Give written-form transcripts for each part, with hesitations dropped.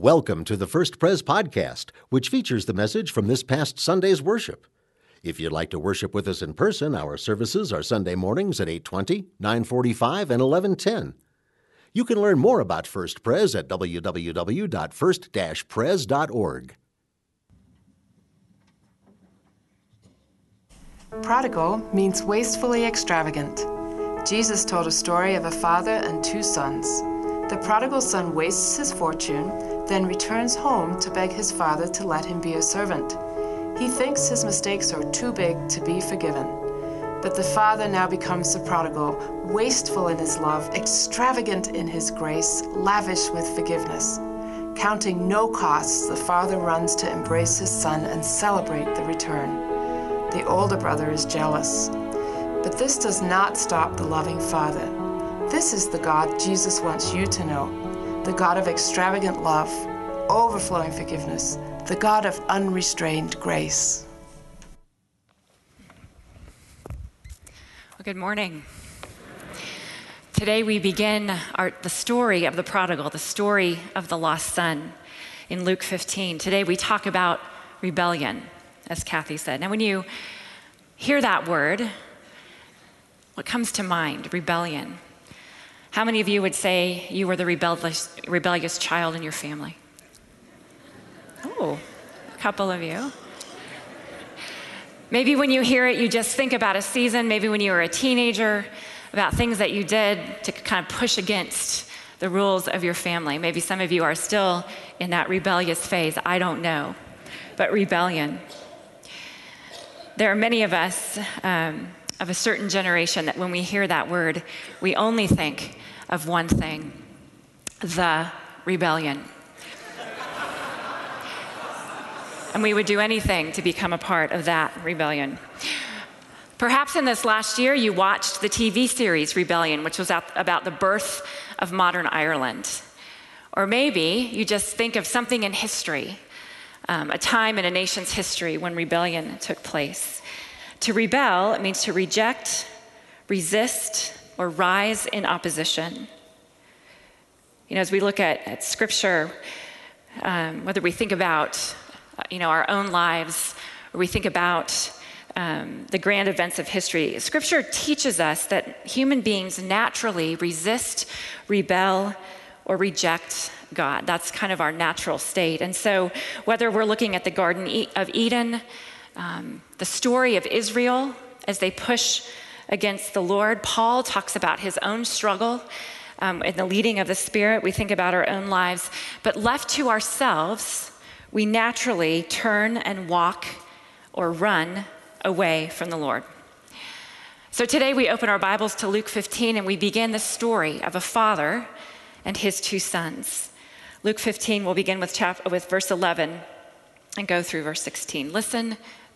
Welcome to the First Prez podcast, which features the message from this past Sunday's worship. If you'd like to worship with us in person, our services are Sunday mornings at 8:20, 9:45, and 11:10. You can learn more about First Prez at www.first-prez.org. Prodigal means wastefully extravagant. Jesus told a story of a father and two sons. The prodigal son wastes his fortune, then returns home to beg his father to let him be a servant. He thinks his mistakes are too big to be forgiven. But the father now becomes the prodigal, wasteful in his love, extravagant in his grace, lavish with forgiveness. Counting no costs, the father runs to embrace his son and celebrate the return. The older brother is jealous. But this does not stop the loving Father. This is the God Jesus wants you to know, the God of extravagant love, overflowing forgiveness, the God of unrestrained grace. Well, good morning. Today we begin the story of the prodigal, the story of the lost son in Luke 15. Today we talk about rebellion, as Kathy said. Now, when you hear that word, what comes to mind? Rebellion. How many of you would say you were the rebellious child in your family? Oh, a couple of you. Maybe when you hear it, you just think about a season, maybe when you were a teenager, about things that you did to kind of push against the rules of your family. Maybe some of you are still in that rebellious phase. I don't know, but rebellion. There are many of us of a certain generation that when we hear that word, we only think of one thing: the rebellion. And we would do anything to become a part of that rebellion. Perhaps in this last year, you watched the TV series Rebellion, which was about the birth of modern Ireland. Or maybe you just think of something in history, a time in a nation's history when rebellion took place. To rebel, it means to reject, resist, or rise in opposition. You know, as we look at Scripture, whether we think about, our own lives, or we think about the grand events of history, Scripture teaches us that human beings naturally resist, rebel, or reject God. That's kind of our natural state. And so whether we're looking at the Garden of Eden, the story of Israel as they push against the Lord, Paul talks about his own struggle in the leading of the Spirit. We think about our own lives, but left to ourselves, we naturally turn and walk or run away from the Lord. So today we open our Bibles to Luke 15 and we begin the story of a father and his two sons. Luke 15 will begin with verse 11 and go through verse 16. Listen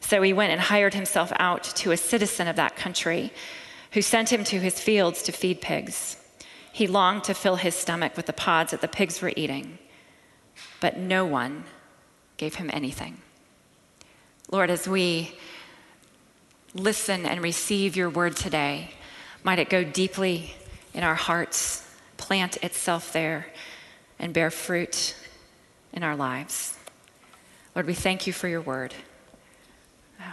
So he went and hired himself out to a citizen of that country, who sent him to his fields to feed pigs. He longed to fill his stomach with the pods that the pigs were eating, but no one gave him anything." Lord, as we listen and receive your word today, might it go deeply in our hearts, plant itself there, and bear fruit in our lives. Lord, we thank you for your word.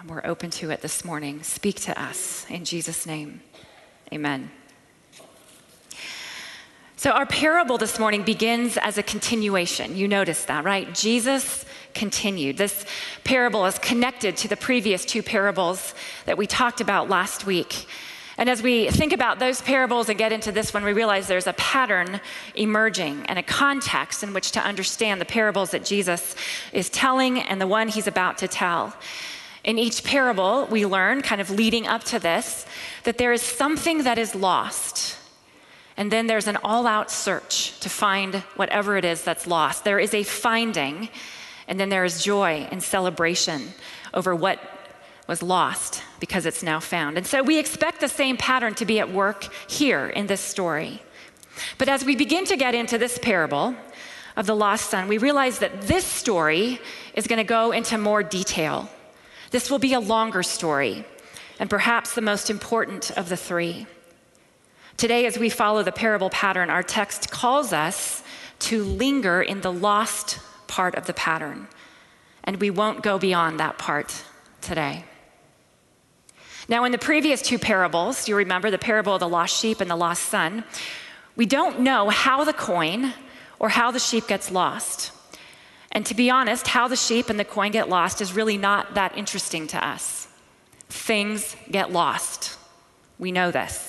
We're open to it this morning. Speak to us in Jesus' name. Amen. So our parable this morning begins as a continuation. You noticed that, right? Jesus continued. This parable is connected to the previous two parables that we talked about last week. And as we think about those parables and get into this one, we realize there's a pattern emerging and a context in which to understand the parables that Jesus is telling and the one he's about to tell. In each parable, we learn, kind of leading up to this, that there is something that is lost. And then there's an all-out search to find whatever it is that's lost. There is a finding, and then there is joy and celebration over what was lost because it's now found. And so we expect the same pattern to be at work here in this story. But as we begin to get into this parable of the lost son, we realize that this story is going to go into more detail. This will be a longer story, and perhaps the most important of the three. Today, as we follow the parable pattern, our text calls us to linger in the lost part of the pattern, and we won't go beyond that part today. Now, in the previous two parables, you remember the parable of the lost sheep and the lost son, we don't know how the coin or how the sheep gets lost. And to be honest, how the sheep and the coin get lost is really not that interesting to us. Things get lost. We know this.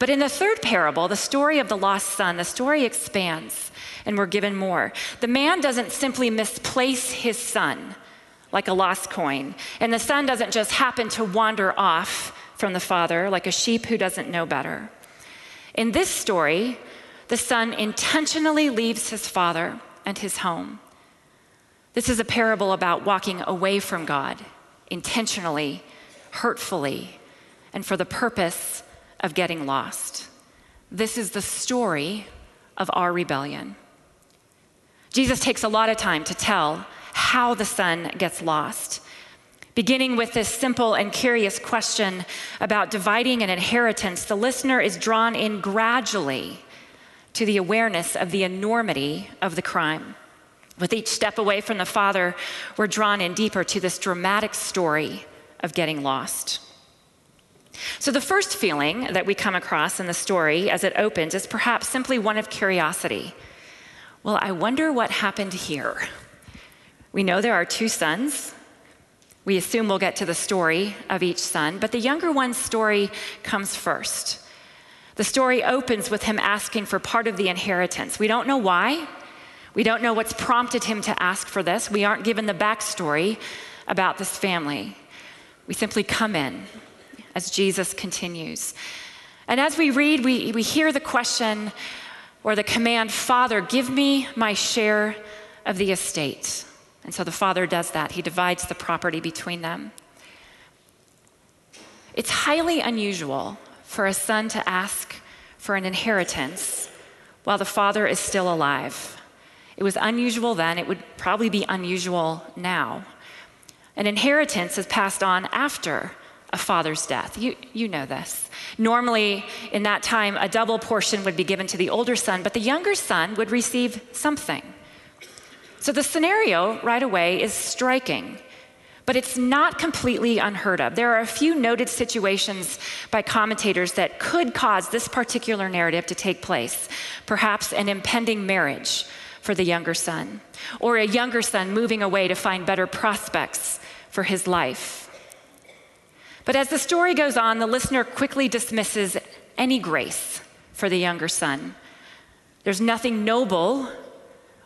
But in the third parable, the story of the lost son, the story expands and we're given more. The man doesn't simply misplace his son like a lost coin, and the son doesn't just happen to wander off from the father like a sheep who doesn't know better. In this story, the son intentionally leaves his father and his home. This is a parable about walking away from God intentionally, hurtfully, and for the purpose of getting lost. This is the story of our rebellion. Jesus takes a lot of time to tell how the son gets lost, beginning with this simple and curious question about dividing an inheritance. The listener is drawn in gradually to the awareness of the enormity of the crime. With each step away from the Father, we're drawn in deeper to this dramatic story of getting lost. So the first feeling that we come across in the story as it opens is perhaps simply one of curiosity. Well, I wonder what happened here. We know there are two sons. We assume we'll get to the story of each son, but the younger one's story comes first. The story opens with him asking for part of the inheritance. We don't know why. We don't know what's prompted him to ask for this. We aren't given the backstory about this family. We simply come in as Jesus continues. And as we read, we hear the question or the command, "Father, give me my share of the estate." And so the father does that. He divides the property between them. It's highly unusual for a son to ask for an inheritance while the father is still alive. It was unusual then, it would probably be unusual now. An inheritance is passed on after a father's death. You know this. Normally, in that time, a double portion would be given to the older son, but the younger son would receive something. So the scenario right away is striking, but it's not completely unheard of. There are a few noted situations by commentators that could cause this particular narrative to take place. Perhaps an impending marriage for the younger son, or a younger son moving away to find better prospects for his life. But as the story goes on, the listener quickly dismisses any grace for the younger son. There's nothing noble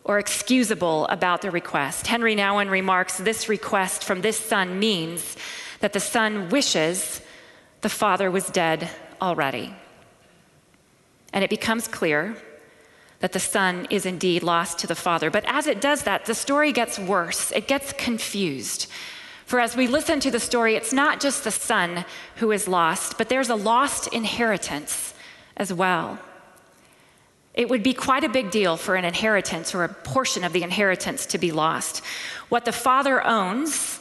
or excusable about the request. Henry Nouwen remarks, "This request from this son means that the son wishes the father was dead already." And it becomes clear that the son is indeed lost to the father. But as it does that, the story gets worse. It gets confused. For as we listen to the story, it's not just the son who is lost, but there's a lost inheritance as well. It would be quite a big deal for an inheritance or a portion of the inheritance to be lost. What the father owns,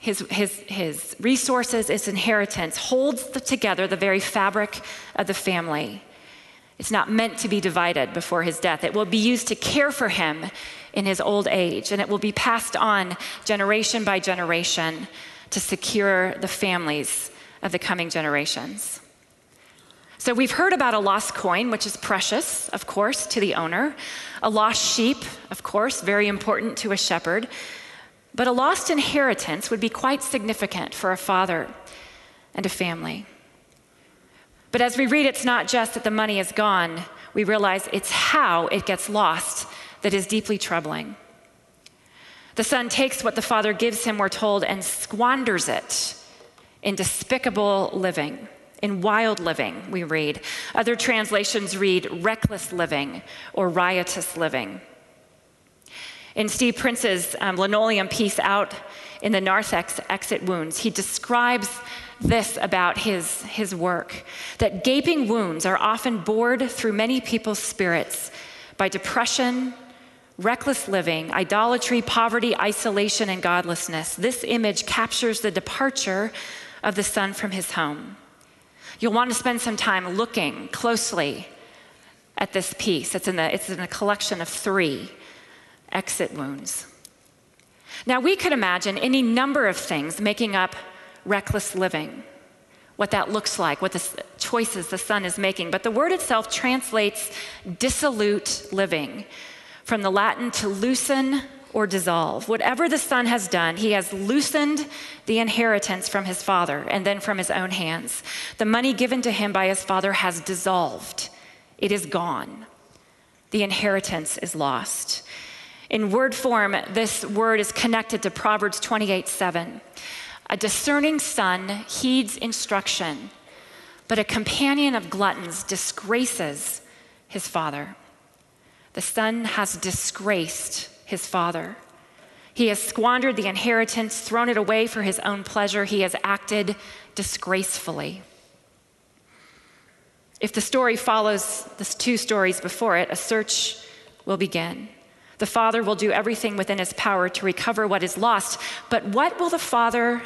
his resources, his inheritance, holds together the very fabric of the family. It's not meant to be divided before his death. It will be used to care for him in his old age, and it will be passed on generation by generation to secure the families of the coming generations. So we've heard about a lost coin, which is precious, of course, to the owner. A lost sheep, of course, very important to a shepherd. But a lost inheritance would be quite significant for a father and a family. But as we read, it's not just that the money is gone. We realize it's how it gets lost that is deeply troubling. The son takes what the father gives him, we're told, and squanders it in despicable living. In wild living, we read. Other translations read reckless living or riotous living. In Steve Prince's linoleum piece out in the Narthex, Exit Wounds, he describes this about his work, that gaping wounds are often bored through many people's spirits by depression, reckless living, idolatry, poverty, isolation, and godlessness. This image captures the departure of the son from his home. You'll want to spend some time looking closely at this piece. It's in a collection of 3 exit wounds. Now, we could imagine any number of things making up reckless living, what that looks like, what the choices the son is making. But the word itself translates dissolute living from the Latin to loosen or dissolve. Whatever the son has done, he has loosened the inheritance from his father and then from his own hands. The money given to him by his father has dissolved. It is gone. The inheritance is lost. In word form, this word is connected to Proverbs 28:7. A discerning son heeds instruction, but a companion of gluttons disgraces his father. The son has disgraced his father. He has squandered the inheritance, thrown it away for his own pleasure. He has acted disgracefully. If the story follows the 2 stories before it, a search will begin. The father will do everything within his power to recover what is lost, but what will the father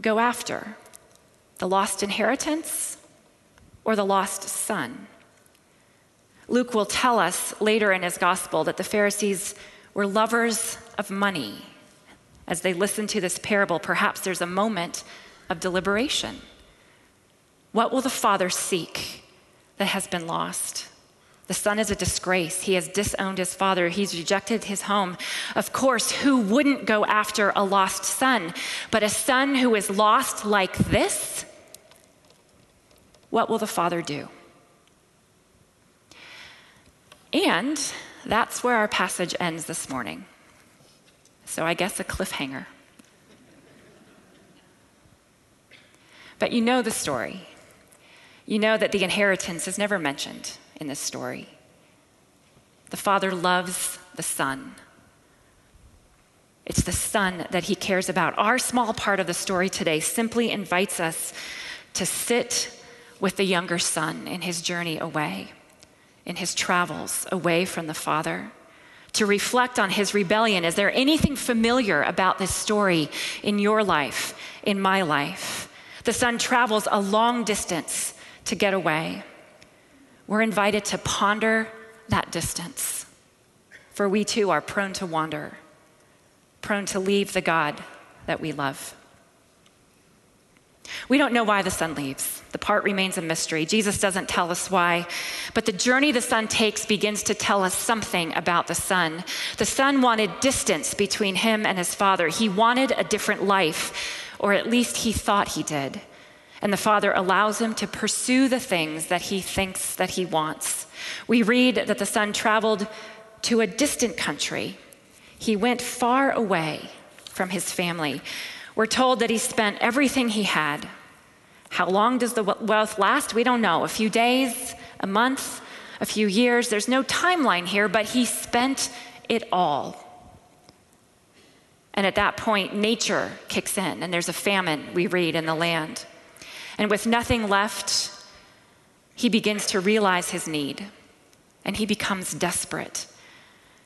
go after? The lost inheritance or the lost son? Luke will tell us later in his gospel that the Pharisees were lovers of money. As they listen to this parable, perhaps there's a moment of deliberation. What will the father seek that has been lost? The son is a disgrace. He has disowned his father. He's rejected his home. Of course, who wouldn't go after a lost son? But a son who is lost like this, what will the father do? And that's where our passage ends this morning. So I guess a cliffhanger. But you know the story. You know that the inheritance is never mentioned in this story. The father loves the son. It's the son that he cares about. Our small part of the story today simply invites us to sit with the younger son in his journey away, in his travels away from the father, to reflect on his rebellion. Is there anything familiar about this story in your life, in my life? The son travels a long distance to get away. We're invited to ponder that distance, for we too are prone to wander, prone to leave the God that we love. We don't know why the son leaves. The part remains a mystery. Jesus doesn't tell us why, but the journey the son takes begins to tell us something about the son. The son wanted distance between him and his father. He wanted a different life, or at least he thought he did. And the father allows him to pursue the things that he thinks that he wants. We read that the son traveled to a distant country. He went far away from his family. We're told that he spent everything he had. How long does the wealth last? We don't know. A few days, a month, a few years. There's no timeline here, but he spent it all. And at that point, nature kicks in, and there's a famine, we read, in the land. And with nothing left, he begins to realize his need, and he becomes desperate.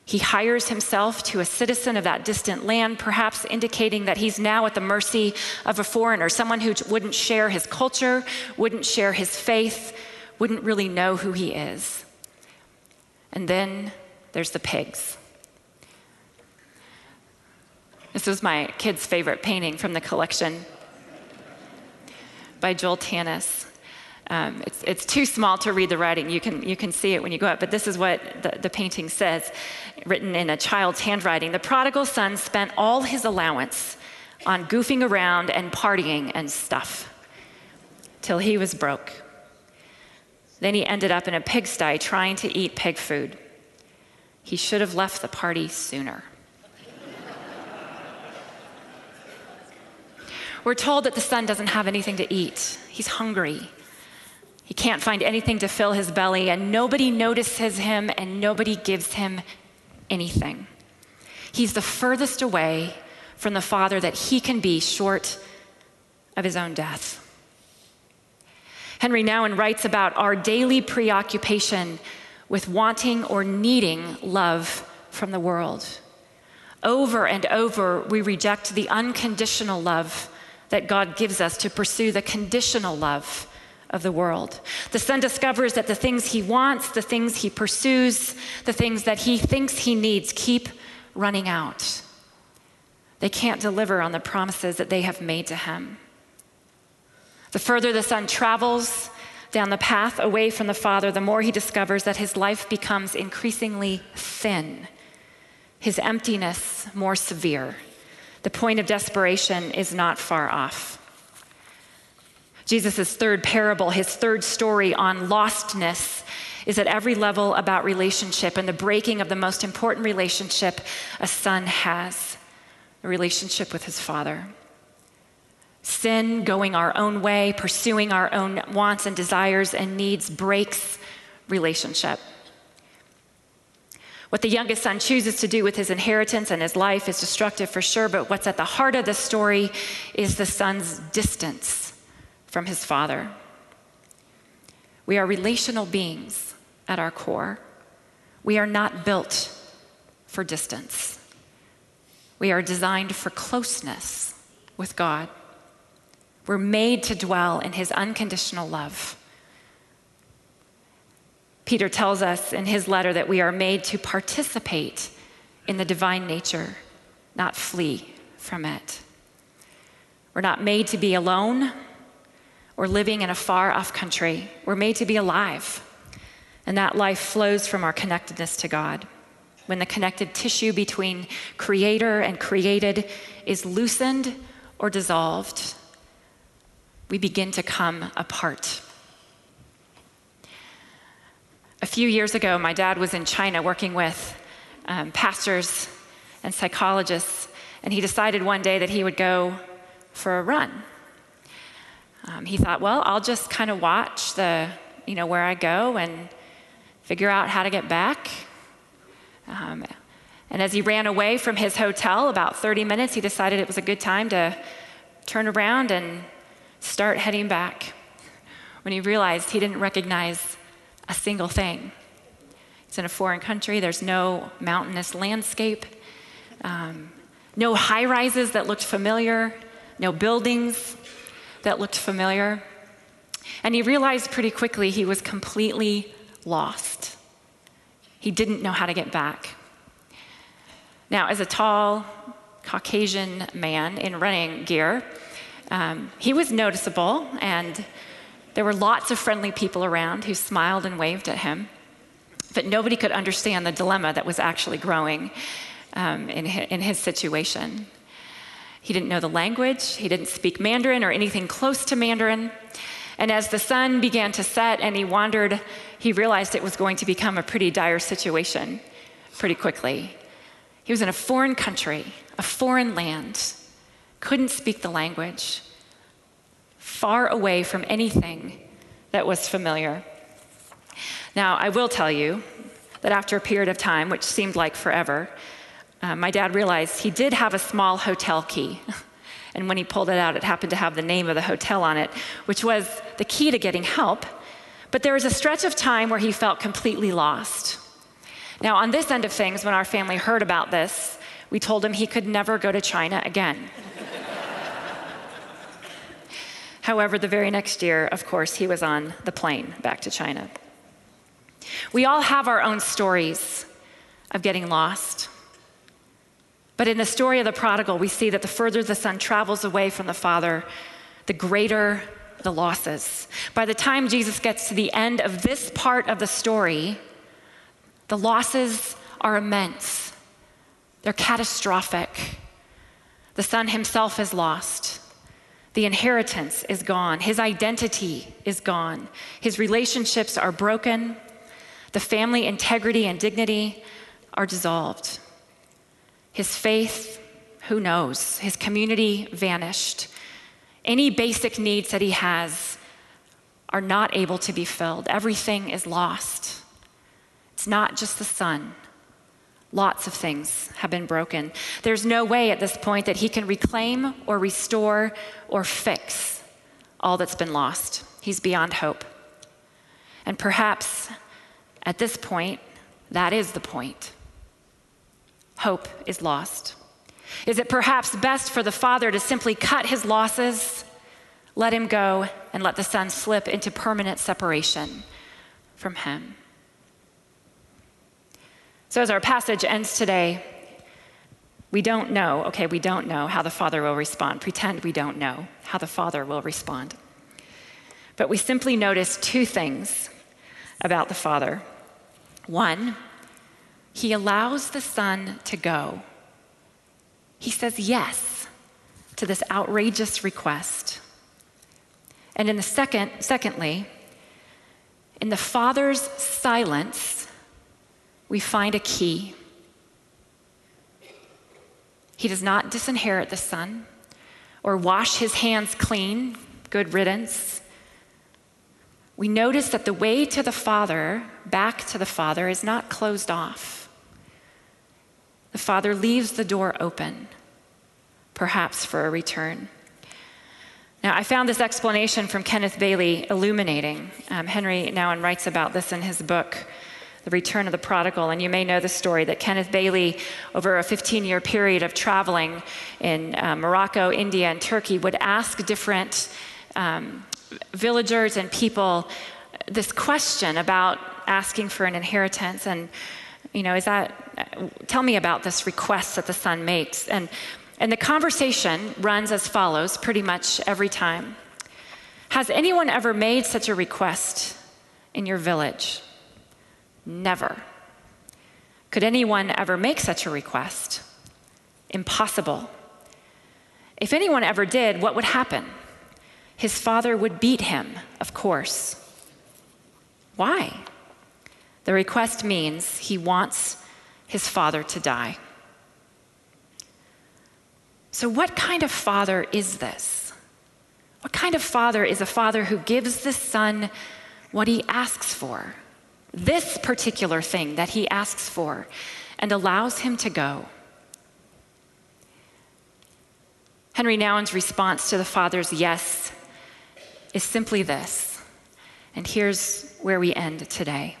He hires himself to a citizen of that distant land, perhaps indicating that he's now at the mercy of a foreigner, someone who wouldn't share his culture, wouldn't share his faith, wouldn't really know who he is. And then there's the pigs. This was my kid's favorite painting from the collection by Joel Tannis. It's too small to read the writing. You can see it when you go up, but this is what the painting says, written in a child's handwriting. The prodigal son spent all his allowance on goofing around and partying and stuff till he was broke. Then he ended up in a pigsty trying to eat pig food. He should have left the party sooner. We're told that the son doesn't have anything to eat. He's hungry. He can't find anything to fill his belly, and nobody notices him, and nobody gives him anything. He's the furthest away from the Father that he can be, short of his own death. Henry Nouwen writes about our daily preoccupation with wanting or needing love from the world. Over and over, we reject the unconditional love that God gives us to pursue the conditional love of the world. The son discovers that the things he wants, the things he pursues, the things that he thinks he needs keep running out. They can't deliver on the promises that they have made to him. The further the son travels down the path away from the Father, the more he discovers that his life becomes increasingly thin, his emptiness more severe. The point of desperation is not far off. Jesus' third parable, his third story on lostness, is at every level about relationship and the breaking of the most important relationship a son has, a relationship with his Father. Sin, going our own way, pursuing our own wants and desires and needs, breaks relationship. What the youngest son chooses to do with his inheritance and his life is destructive for sure, but what's at the heart of the story is the son's distance from his Father. We are relational beings at our core. We are not built for distance. We are designed for closeness with God. We're made to dwell in his unconditional love. Peter tells us in his letter that we are made to participate in the divine nature, not flee from it. We're not made to be alone. We're living in a far-off country. We're made to be alive, and that life flows from our connectedness to God. When the connective tissue between creator and created is loosened or dissolved, we begin to come apart. A few years ago, my dad was in China working with pastors and psychologists, and he decided one day that he would go for a run. He thought, well, I'll just kind of watch where I go and figure out how to get back. And as he ran away from his hotel about 30 minutes, he decided it was a good time to turn around and start heading back. When he realized he didn't recognize a single thing. He's in a foreign country. There's no mountainous landscape, no high-rises that looked familiar, no buildings that looked familiar. And he realized pretty quickly he was completely lost. He didn't know how to get back. Now, as a tall Caucasian man in running gear, he was noticeable, and there were lots of friendly people around who smiled and waved at him, but nobody could understand the dilemma that was actually growing in his situation. He didn't know the language. He didn't speak Mandarin or anything close to Mandarin. And as the sun began to set and he wandered, he realized it was going to become a pretty dire situation pretty quickly. He was in a foreign country, a foreign land, couldn't speak the language, far away from anything that was familiar. Now, I will tell you that after a period of time, which seemed like forever, my dad realized he did have a small hotel key, and when he pulled it out, it happened to have the name of the hotel on it, which was the key to getting help. But there was a stretch of time where he felt completely lost. Now, on this end of things, when our family heard about this, we told him he could never go to China again. However, the very next year, of course, he was on the plane back to China. We all have our own stories of getting lost. But in the story of the prodigal, we see that the further the son travels away from the Father, the greater the losses. By the time Jesus gets to the end of this part of the story, the losses are immense. They're catastrophic. The son himself is lost. The inheritance is gone. His identity is gone. His relationships are broken. The family integrity and dignity are dissolved. His faith, who knows? His community vanished. Any basic needs that he has are not able to be filled. Everything is lost. It's not just the son. Lots of things have been broken. There's no way at this point that he can reclaim or restore or fix all that's been lost. He's beyond hope. And perhaps at this point, that is the point. Hope is lost. Is it perhaps best for the father to simply cut his losses, let him go, and let the son slip into permanent separation from him? So as our passage ends today, we don't know, okay, we don't know how the father will respond. Pretend we don't know how the father will respond. But we simply notice two things about the father. One, he allows the son to go. He says yes to this outrageous request. And in the secondly, in the father's silence, we find a key. He does not disinherit the son or wash his hands clean, good riddance. We notice that the way to the father, back to the father, is not closed off. The father leaves the door open, perhaps for a return. Now, I found this explanation from Kenneth Bailey illuminating. Henry Nouwen writes about this in his book, The Return of the Prodigal, and you may know the story that Kenneth Bailey, over a 15-year period of traveling in Morocco, India, and Turkey, would ask different villagers and people this question about asking for an inheritance, and you know, is that, tell me about this request that the son makes. And the conversation runs as follows pretty much every time. Has anyone ever made such a request in your village? Never. Could anyone ever make such a request? Impossible. If anyone ever did, what would happen? His father would beat him, of course. Why? The request means he wants his father to die. So what kind of father is this? What kind of father is a father who gives the son what he asks for, this particular thing that he asks for, and allows him to go? Henry Nouwen's response to the father's yes is simply this, and here's where we end today.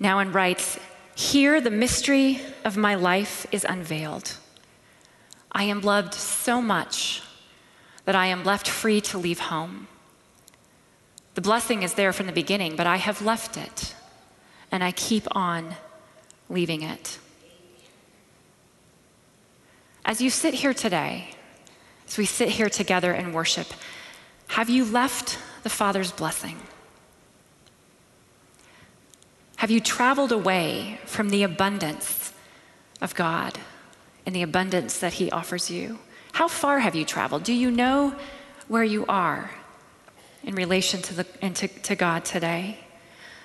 Nouwen writes, "Here the mystery of my life is unveiled. I am loved so much that I am left free to leave home. The blessing is there from the beginning, but I have left it, and I keep on leaving it." As you sit here today, as we sit here together and worship, have you left the Father's blessing? Have you traveled away from the abundance of God and the abundance that He offers you? How far have you traveled? Do you know where you are in relation to God today?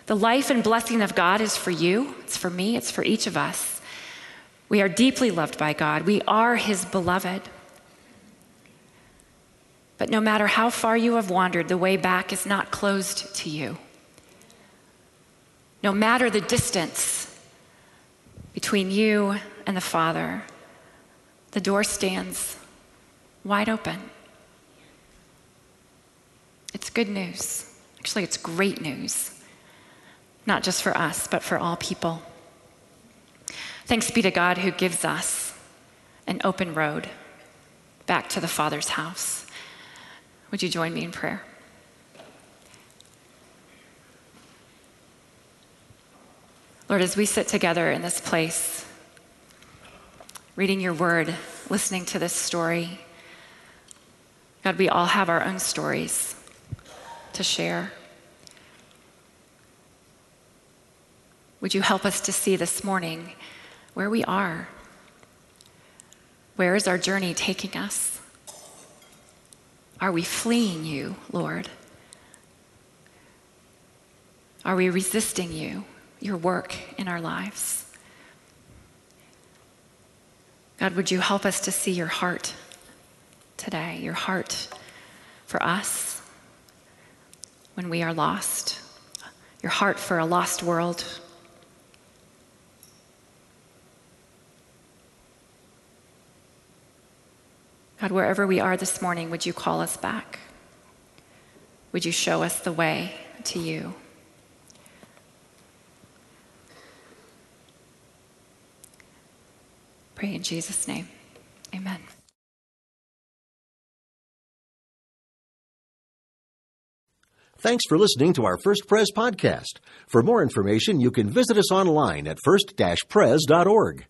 The life and blessing of God is for you, it's for me, it's for each of us. We are deeply loved by God. We are His beloved. But no matter how far you have wandered, the way back is not closed to you. No matter the distance between you and the Father, the door stands wide open. It's good news. Actually, it's great news. Not just for us, but for all people. Thanks be to God who gives us an open road back to the Father's house. Would you join me in prayer? Lord, as we sit together in this place, reading your word, listening to this story, God, we all have our own stories to share. Would you help us to see this morning where we are? Where is our journey taking us? Are we fleeing you, Lord? Are we resisting you? Your work in our lives. God, would you help us to see your heart today, your heart for us when we are lost, your heart for a lost world. God, wherever we are this morning, would you call us back? Would you show us the way to you? Pray in Jesus' name. Amen. Thanks for listening to our First Prez podcast. For more information, you can visit us online at first-prez.org.